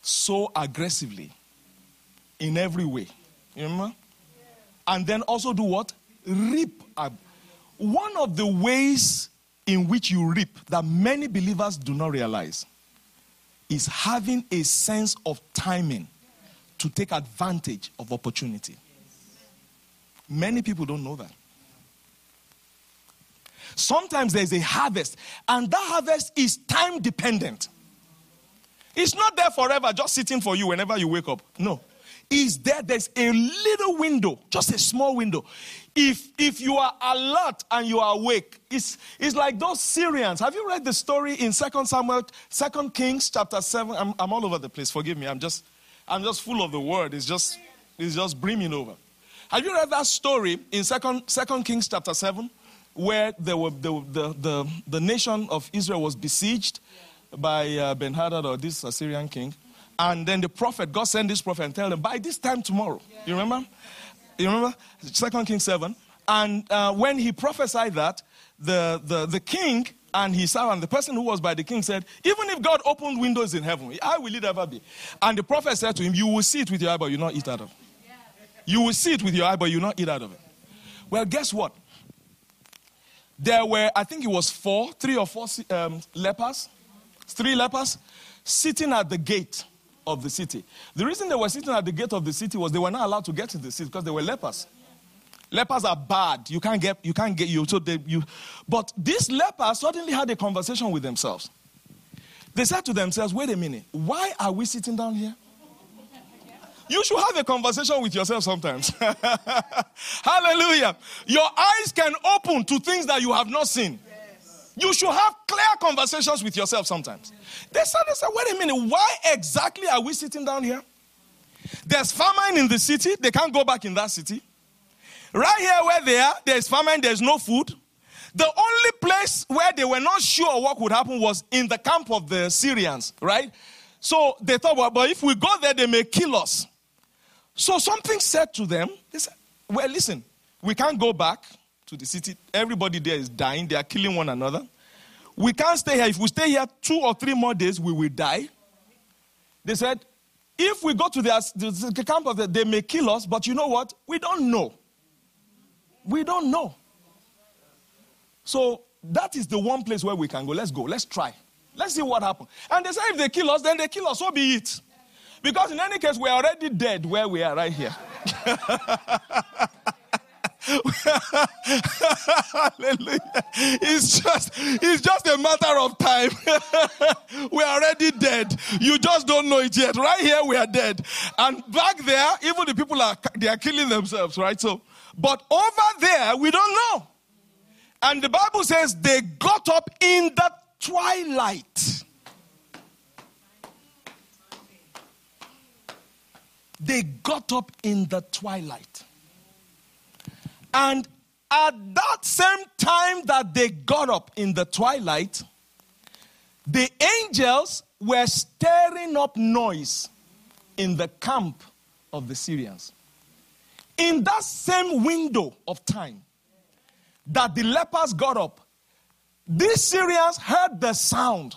sow aggressively in every way, you remember? And then also do what? Reap. One of the ways in which you reap that many believers do not realize is having a sense of timing to take advantage of opportunity. Many people don't know that. Sometimes there's a harvest, and that harvest is time dependent. It's not there forever, just sitting for you whenever you wake up. No. It's there, there's a little window, just a small window. If if you are alert and you are awake, it's it's like those Syrians. Have you read the story in Second Samuel, Second Kings chapter seven? I'm I'm all over the place. Forgive me. I'm just I'm just full of the word. It's just it's just brimming over. Have you read that story in Second Second Kings chapter seven, where there were, the, the the the nation of Israel was besieged by uh, Ben-Hadad or this Assyrian king, and then the prophet God sent this prophet and tell them by this time tomorrow. You remember? You remember Second Kings seven, and uh, when he prophesied that, the the the king and his servant, the person who was by the king, said, even if God opened windows in heaven, how will it ever be? And the prophet said to him, you will see it with your eye, but you will not eat out of it. You will see it with your eye, but you will not eat out of it. Well, guess what? There were, I think it was four, three or four um, lepers, three lepers, sitting at the gate of the city. The reason they were sitting at the gate of the city was they were not allowed to get to the city because they were lepers. Lepers are bad. You can't get, you can't get, you, so they, you. But these lepers suddenly had a conversation with themselves. They said to themselves, wait a minute, why are we sitting down here? You should have a conversation with yourself sometimes. Hallelujah. Your eyes can open to things that you have not seen. Yes. You should have clear conversations with yourself sometimes. They said, they said, wait a minute, why exactly are we sitting down here? There's famine in the city. They can't go back in that city. Right here where they are, there's famine, there's no food. The only place where they were not sure what would happen was in the camp of the Syrians, right? So they thought, well, but if we go there, they may kill us. So something said to them, they said, well, listen, we can't go back. to the city. Everybody there is dying. They are killing one another. We can't stay here. If we stay here two or three more days, we will die. They said, if we go to the, the camp of the, they may kill us. But you know what? We don't know. We don't know. So that is the one place where we can go. Let's go. Let's try. Let's see what happens. And they said, if they kill us, then they kill us. So be it. Because in any case, we are already dead where we are right here. Hallelujah. It's just, it's just a matter of time. We are already dead. You just don't know it yet. Right here, we are dead. And back there, even the people are, they are killing themselves, right? So, but over there, we don't know. And the Bible says they got up in the twilight. They got up in the twilight. And at that same time that they got up in the twilight, the angels were stirring up noise in the camp of the Syrians. In that same window of time that the lepers got up, these Syrians heard the sound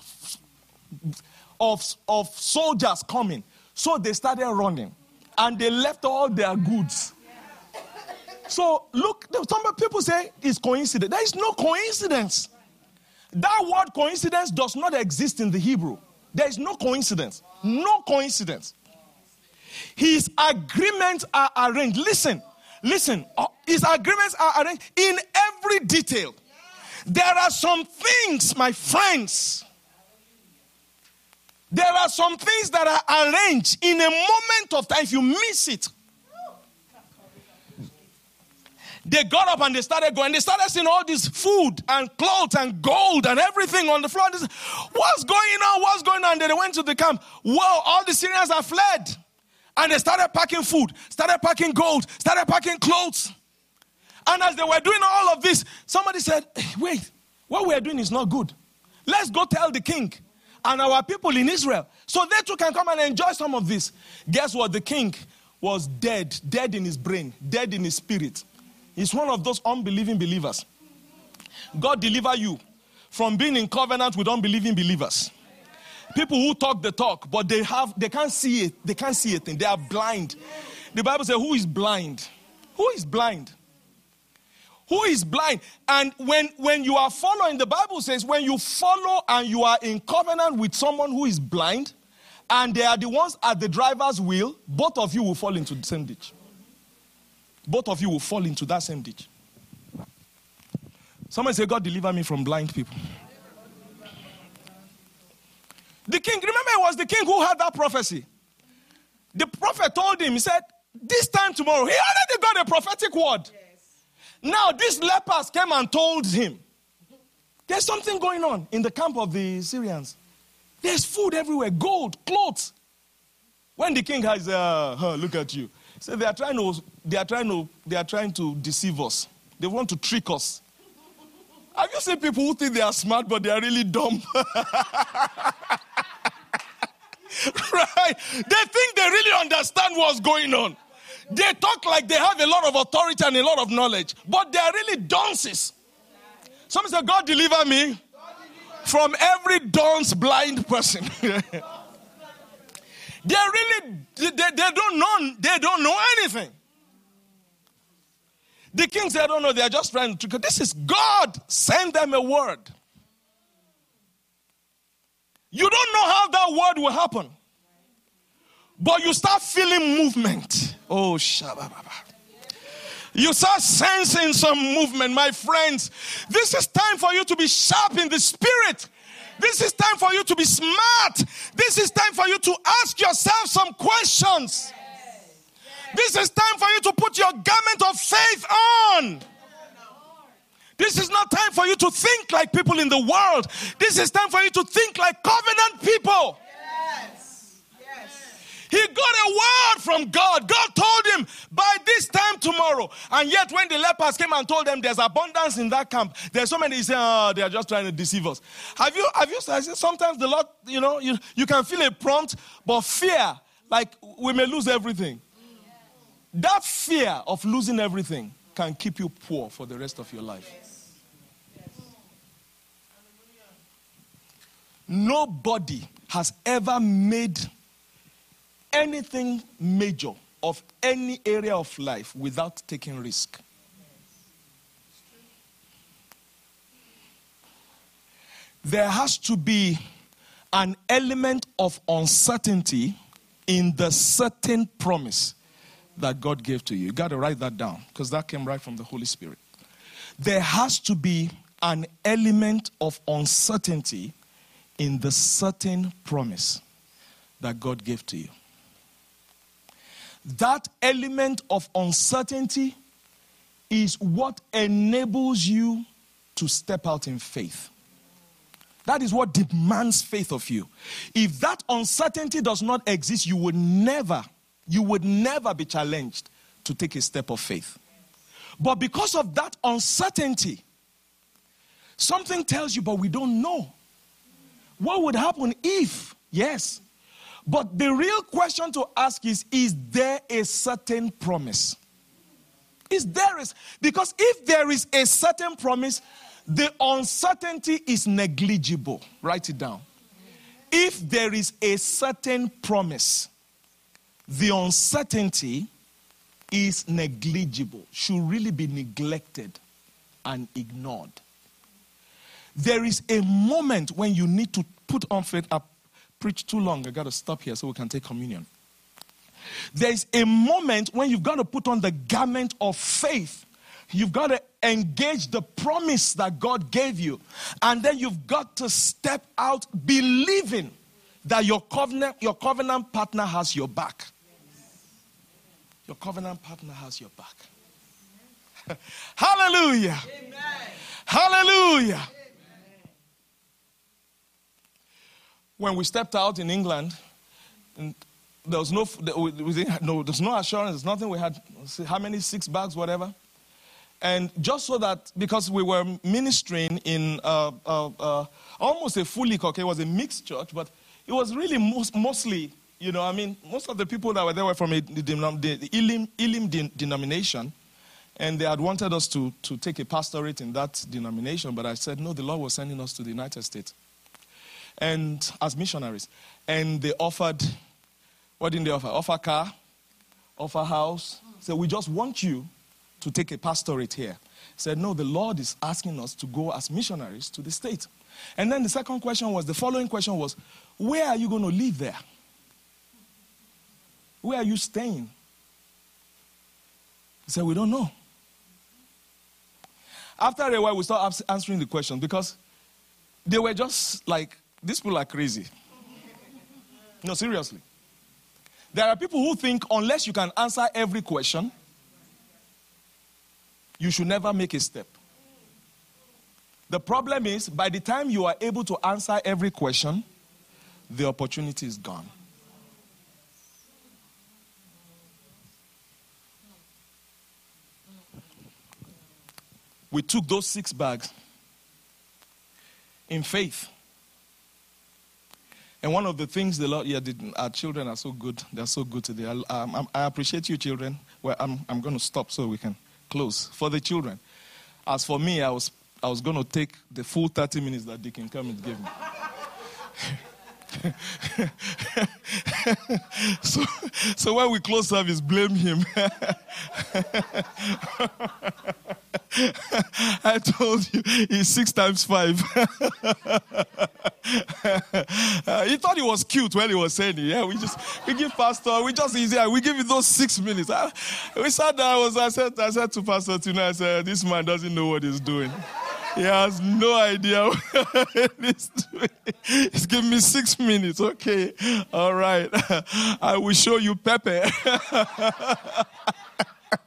of, of soldiers coming. So they started running. And they left all their goods. So look, some people say it's coincidence. There is no coincidence. That word coincidence does not exist in the Hebrew. There is no coincidence. No coincidence. His agreements are arranged. Listen, listen. His agreements are arranged in every detail. There are some things, my friends. There are some things that are arranged in a moment of time. If you miss it. They got up and they started going. They started seeing all this food and clothes and gold and everything on the floor. They said, what's going on? What's going on? And they went to the camp. Whoa, all the Syrians have fled. And they started packing food, started packing gold, started packing clothes. And as they were doing all of this, somebody said, wait, what we are doing is not good. Let's go tell the king and our people in Israel, so they too can come and enjoy some of this. Guess what? The king was dead, dead in his brain, dead in his spirit. He's one of those unbelieving believers. God deliver you from being in covenant with unbelieving believers. People who talk the talk, but they have they can't see it. They can't see a thing. They are blind. The Bible says, who is blind? Who is blind? Who is blind? And when, when you are following, the Bible says, when you follow and you are in covenant with someone who is blind, and they are the ones at the driver's wheel, both of you will fall into the same ditch. Both of you will fall into that same ditch. Somebody say, God deliver me from blind people. The king, remember, it was the king who had that prophecy. The prophet told him, he said, this time tomorrow. He already got a prophetic word. Yes. Now, these lepers came and told him, there's something going on in the camp of the Syrians. There's food everywhere, gold, clothes. When the king has, uh, oh, look at you. So they are trying to, they are trying to, they are trying to deceive us. They want to trick us. Have you seen people who think they are smart, but they are really dumb? Right? They think they really understand what's going on. They talk like they have a lot of authority and a lot of knowledge, but they are really dunces. Somebody say, God deliver me from every dunce blind person. They really, they, they don't know, they don't know anything. The king said, I don't know, they are just trying to trick. This is God, send them a word. You don't know how that word will happen. But you start feeling movement. Oh, shabababa. You start sensing some movement, my friends. This is time for you to be sharp in the spirit. This is time for you to be smart. This is time for you to ask yourself some questions. Yes. Yes. This is time for you to put your garment of faith on. This is not time for you to think like people in the world. This is time for you to think like covenant people. Yes. Yes. He got a word from God. God told him, by this time tomorrow. And yet when the lepers came and told them there's abundance in that camp, there's so many, he said, oh, they are just trying to deceive us. Have you, have you, sometimes the Lord, you know, you, you can feel a prompt, but fear, like we may lose everything. Yes. That fear of losing everything can keep you poor for the rest of your life. Yes. Yes. Nobody has ever made anything major of any area of life without taking risk. There has to be an element of uncertainty in the certain promise that God gave to you. You got to write that down, because that came right from the Holy Spirit. There has to be an element of uncertainty in the certain promise that God gave to you. That element of uncertainty is what enables you to step out in faith. That is what demands faith of you. If that uncertainty does not exist, you would never, you would never be challenged to take a step of faith. But because of that uncertainty, something tells you, but we don't know what would happen if, yes. But the real question to ask is, is there a certain promise? Is there is, because if there is a certain promise, the uncertainty is negligible. Write it down. If there is a certain promise, the uncertainty is negligible, should really be neglected and ignored. There is a moment when you need to put on faith. I preached too long. I got to stop here so we can take communion. There is a moment when you've got to put on the garment of faith. You've got to engage the promise that God gave you. And then you've got to step out believing that your covenant, your covenant partner has your back. Your covenant partner has your back. Hallelujah. Amen. Hallelujah. Amen. When we stepped out in England, and there was no, we didn't, no, there's no assurance, nothing. We had, how many, six bags, whatever. And just so that, because we were ministering in uh, uh, uh, almost a fully cooked, okay, it was a mixed church, but it was really most, mostly, you know, I mean, most of the people that were there were from a, the, the Elim, Elim de- denomination, and they had wanted us to, to take a pastorate in that denomination, but I said, no, the Lord was sending us to the United States and as missionaries. And they offered, what didn't they offer? Offer car, offer house. So we just want you to take a pastorate here. Said, no, the Lord is asking us to go as missionaries to the state. And then the second question was, the following question was, where are you going to live there? Where are you staying? He said, we don't know. After a while, we started answering the question, because they were just like, these people are crazy. No, seriously. There are people who think unless you can answer every question, you should never make a step. The problem is, by the time you are able to answer every question, the opportunity is gone. We took those six bags in faith. And one of the things the Lord, yeah, did, our children are so good. They're so good today. I, I, I appreciate you, children. Well, I'm, I'm going to stop so we can close for the children. As for me, I was I was going to take the full thirty minutes that Deacon Kermit gave me. so, so when we close service, blame him. I told you, he's six times five. uh, he thought he was cute when he was saying it. Yeah, we just, we give Pastor, we just, yeah, we give you those six minutes. I, we sat down, I, was, I, said, I said to Pastor Tina, I said, this man doesn't know what he's doing. He has no idea what he's doing. He's giving me six minutes. Okay, all right. I will show you Pepe.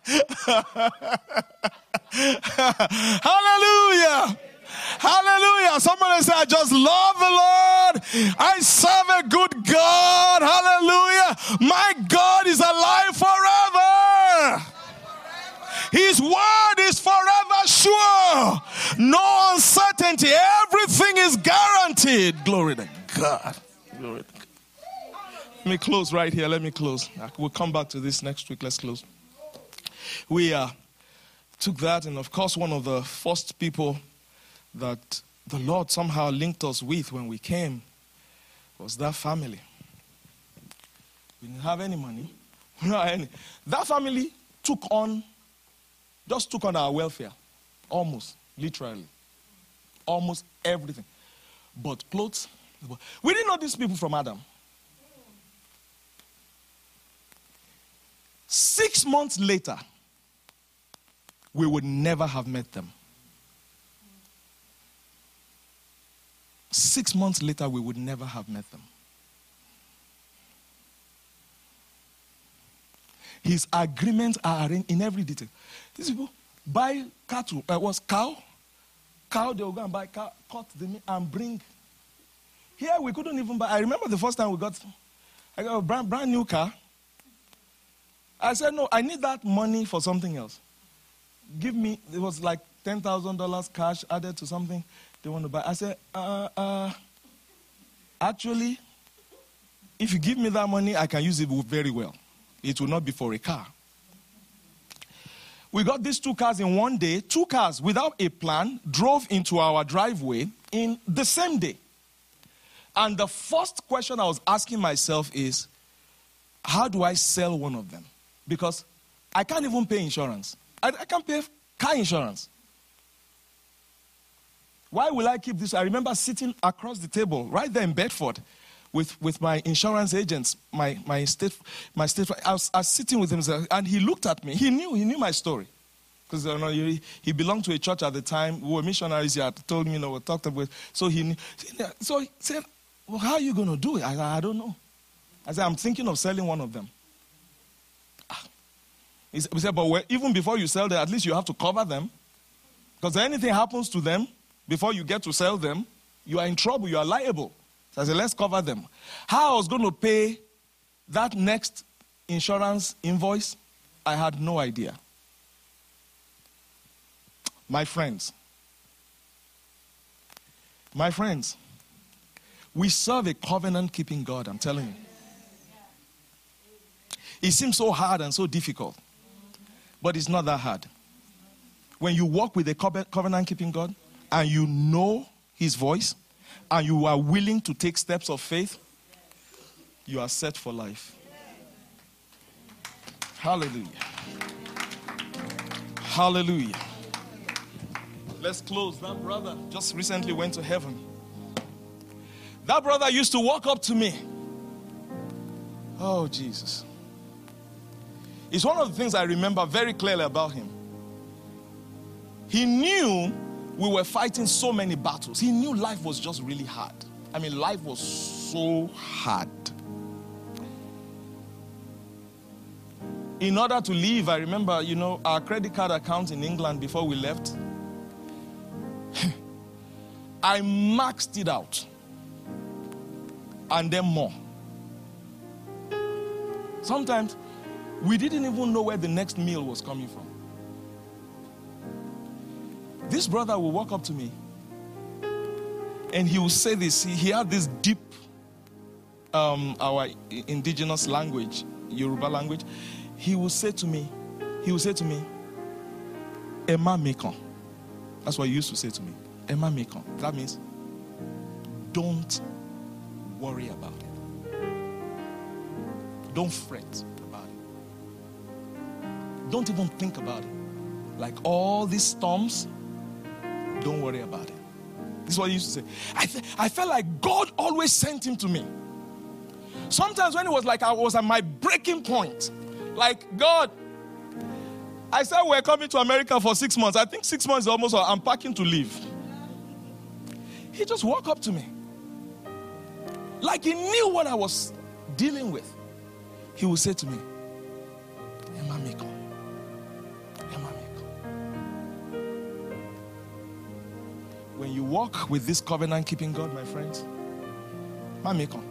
Hallelujah. Hallelujah. Somebody say, I just love the Lord. I serve a good God. Hallelujah. My God is alive forever. His word is forever sure. No uncertainty. Everything is guaranteed. Glory to God. Glory to God. Let me close right here. Let me close. We'll come back to this next week. Let's close. We are. took that, and of course one of the first people that the Lord somehow linked us with when we came was that family. We didn't have any money. Not any. That family took on, just took on our welfare, almost, literally. Almost everything. But clothes, we didn't know these people from Adam. Six months later, we would never have met them. Six months later, we would never have met them. His agreements are in, in every detail. These people buy cattle. It uh, was cow. Cow, they will go and buy cow, cut the meat and bring. Here, we couldn't even buy. I remember the first time we got, I got a brand, brand new car. I said, no, I need that money for something else. Give me, it was like ten thousand dollars cash added to something they want to buy. I said, uh, uh, actually, if you give me that money, I can use it very well. It will not be for a car. We got these two cars in one day, two cars without a plan, drove into our driveway in the same day. And the first question I was asking myself is, how do I sell one of them? Because I can't even pay insurance. I, I can't pay car insurance. Why will I keep this? I remember sitting across the table right there in Bedford, With, with my insurance agents, my, my state, my state I, was, I was sitting with him, and he looked at me. He knew, he knew my story. Because you know, he, he belonged to a church at the time. We were missionaries. He had told me, you know, we talked about it. So he knew. So he said, well, how are you going to do it? I said, I don't know. I said, I'm thinking of selling one of them. He said, but even before you sell them, at least you have to cover them. Because if anything happens to them, before you get to sell them, you are in trouble, you are liable. So I said, let's cover them. How I was going to pay that next insurance invoice, I had no idea. My friends, my friends, we serve a covenant-keeping God, I'm telling you. It seems so hard and so difficult, but it's not that hard. When you walk with a covenant-keeping God and you know His voice, and you are willing to take steps of faith, you are set for life. Hallelujah. Hallelujah. Let's close. That brother just recently went to heaven. That brother used to walk up to me. Oh, Jesus. It's one of the things I remember very clearly about him. He knew we were fighting so many battles. He knew life was just really hard. I mean, life was so hard. In order to leave, I remember, you know, our credit card account in England before we left, I maxed it out. And then more. Sometimes, we didn't even know where the next meal was coming from. This brother will walk up to me and he will say this. He, he had this deep, um, our indigenous language, Yoruba language. He will say to me, he will say to me, Emma Mekon. That's what he used to say to me. Emma Mekon. That means, don't worry about it. Don't fret about it. Don't even think about it. Like all these storms, don't worry about it. This is what he used to say. I, th- I felt like God always sent him to me. Sometimes when it was like I was at my breaking point, like, God, I said we're coming to America for six months. I think six months is almost, I'm packing to leave. He just walked up to me. Like he knew what I was dealing with. He would say to me, Emma Mekon. When you walk with this covenant-keeping God, my friends, Mamikon,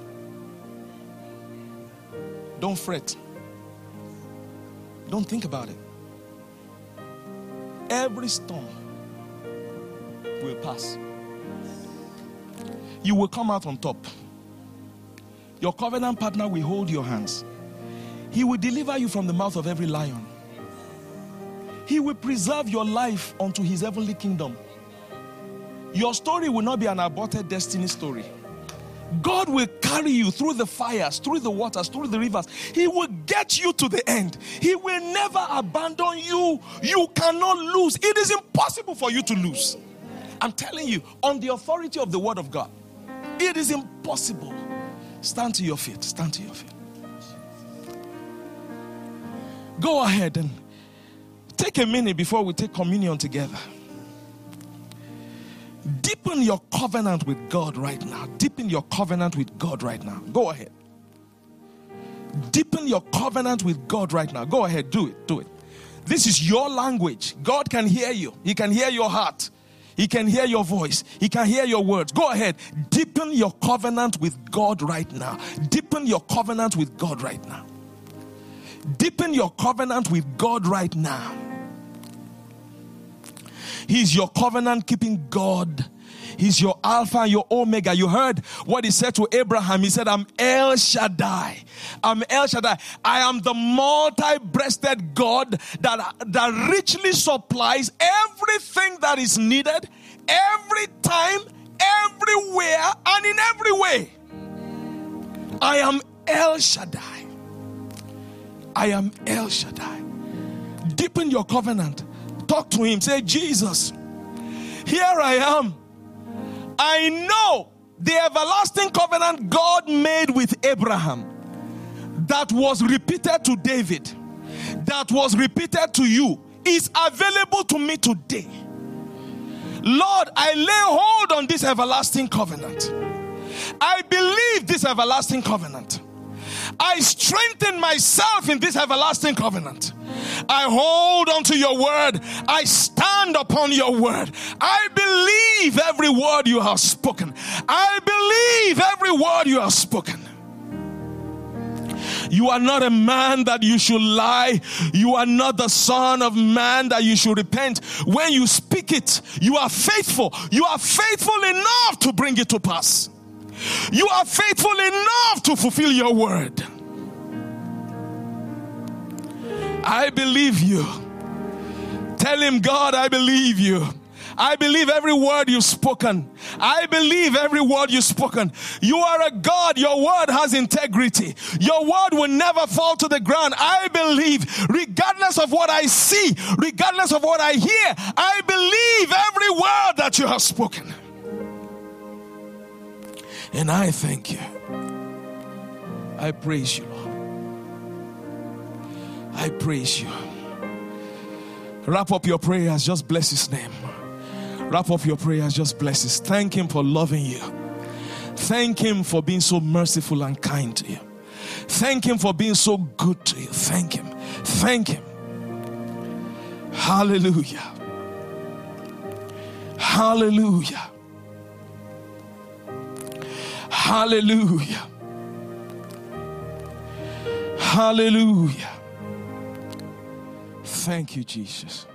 don't fret. Don't think about it. Every storm will pass. You will come out on top. Your covenant partner will hold your hands. He will deliver you from the mouth of every lion. He will preserve your life unto his heavenly kingdom. Your story will not be an aborted destiny story. God will carry you through the fires, through the waters, through the rivers. He will get you to the end. He will never abandon you. You cannot lose. It is impossible for you to lose. I'm telling you, on the authority of the word of God, it is impossible. Stand to your feet. Stand to your feet. Go ahead and take a minute before we take communion together. Deepen your covenant with God right now. Deepen your covenant with God right now. Go ahead. Deepen your covenant with God right now. Go ahead. Do it. Do it. This is your language. God can hear you. He can hear your heart. He can hear your voice. He can hear your words. Go ahead. Deepen your covenant with God right now. Deepen your covenant with God right now. Deepen your covenant with God right now. He's your covenant-keeping God. He's your Alpha and your Omega. You heard what he said to Abraham. He said, I'm El Shaddai. I'm El Shaddai. I am the multi-breasted God that, that richly supplies everything that is needed, every time, everywhere, and in every way. I am El Shaddai. I am El Shaddai. Deepen your covenant. Talk to him. Say, Jesus, here I am. I know the everlasting covenant God made with Abraham that was repeated to David, that was repeated to you, is available to me today. Lord, I lay hold on this everlasting covenant. I believe this everlasting covenant. I strengthen myself in this everlasting covenant. I hold on to your word. I stand upon your word. I believe every word you have spoken. I believe every word you have spoken. You are not a man that you should lie. You are not the son of man that you should repent. When you speak it, you are faithful. You are faithful enough to bring it to pass. You are faithful enough to fulfill your word. I believe you. Tell him, God, I believe you. I believe every word you've spoken. I believe every word you've spoken. You are a God. Your word has integrity. Your word will never fall to the ground. I believe, regardless of what I see, regardless of what I hear, I believe every word that you have spoken. And I thank you. I praise you, Lord. I praise you. Wrap up your prayers. Just bless his name. Wrap up your prayers. Just bless his. Thank him for loving you. Thank him for being so merciful and kind to you. Thank him for being so good to you. Thank him. Thank him. Hallelujah. Hallelujah. Hallelujah. Hallelujah. Thank you, Jesus.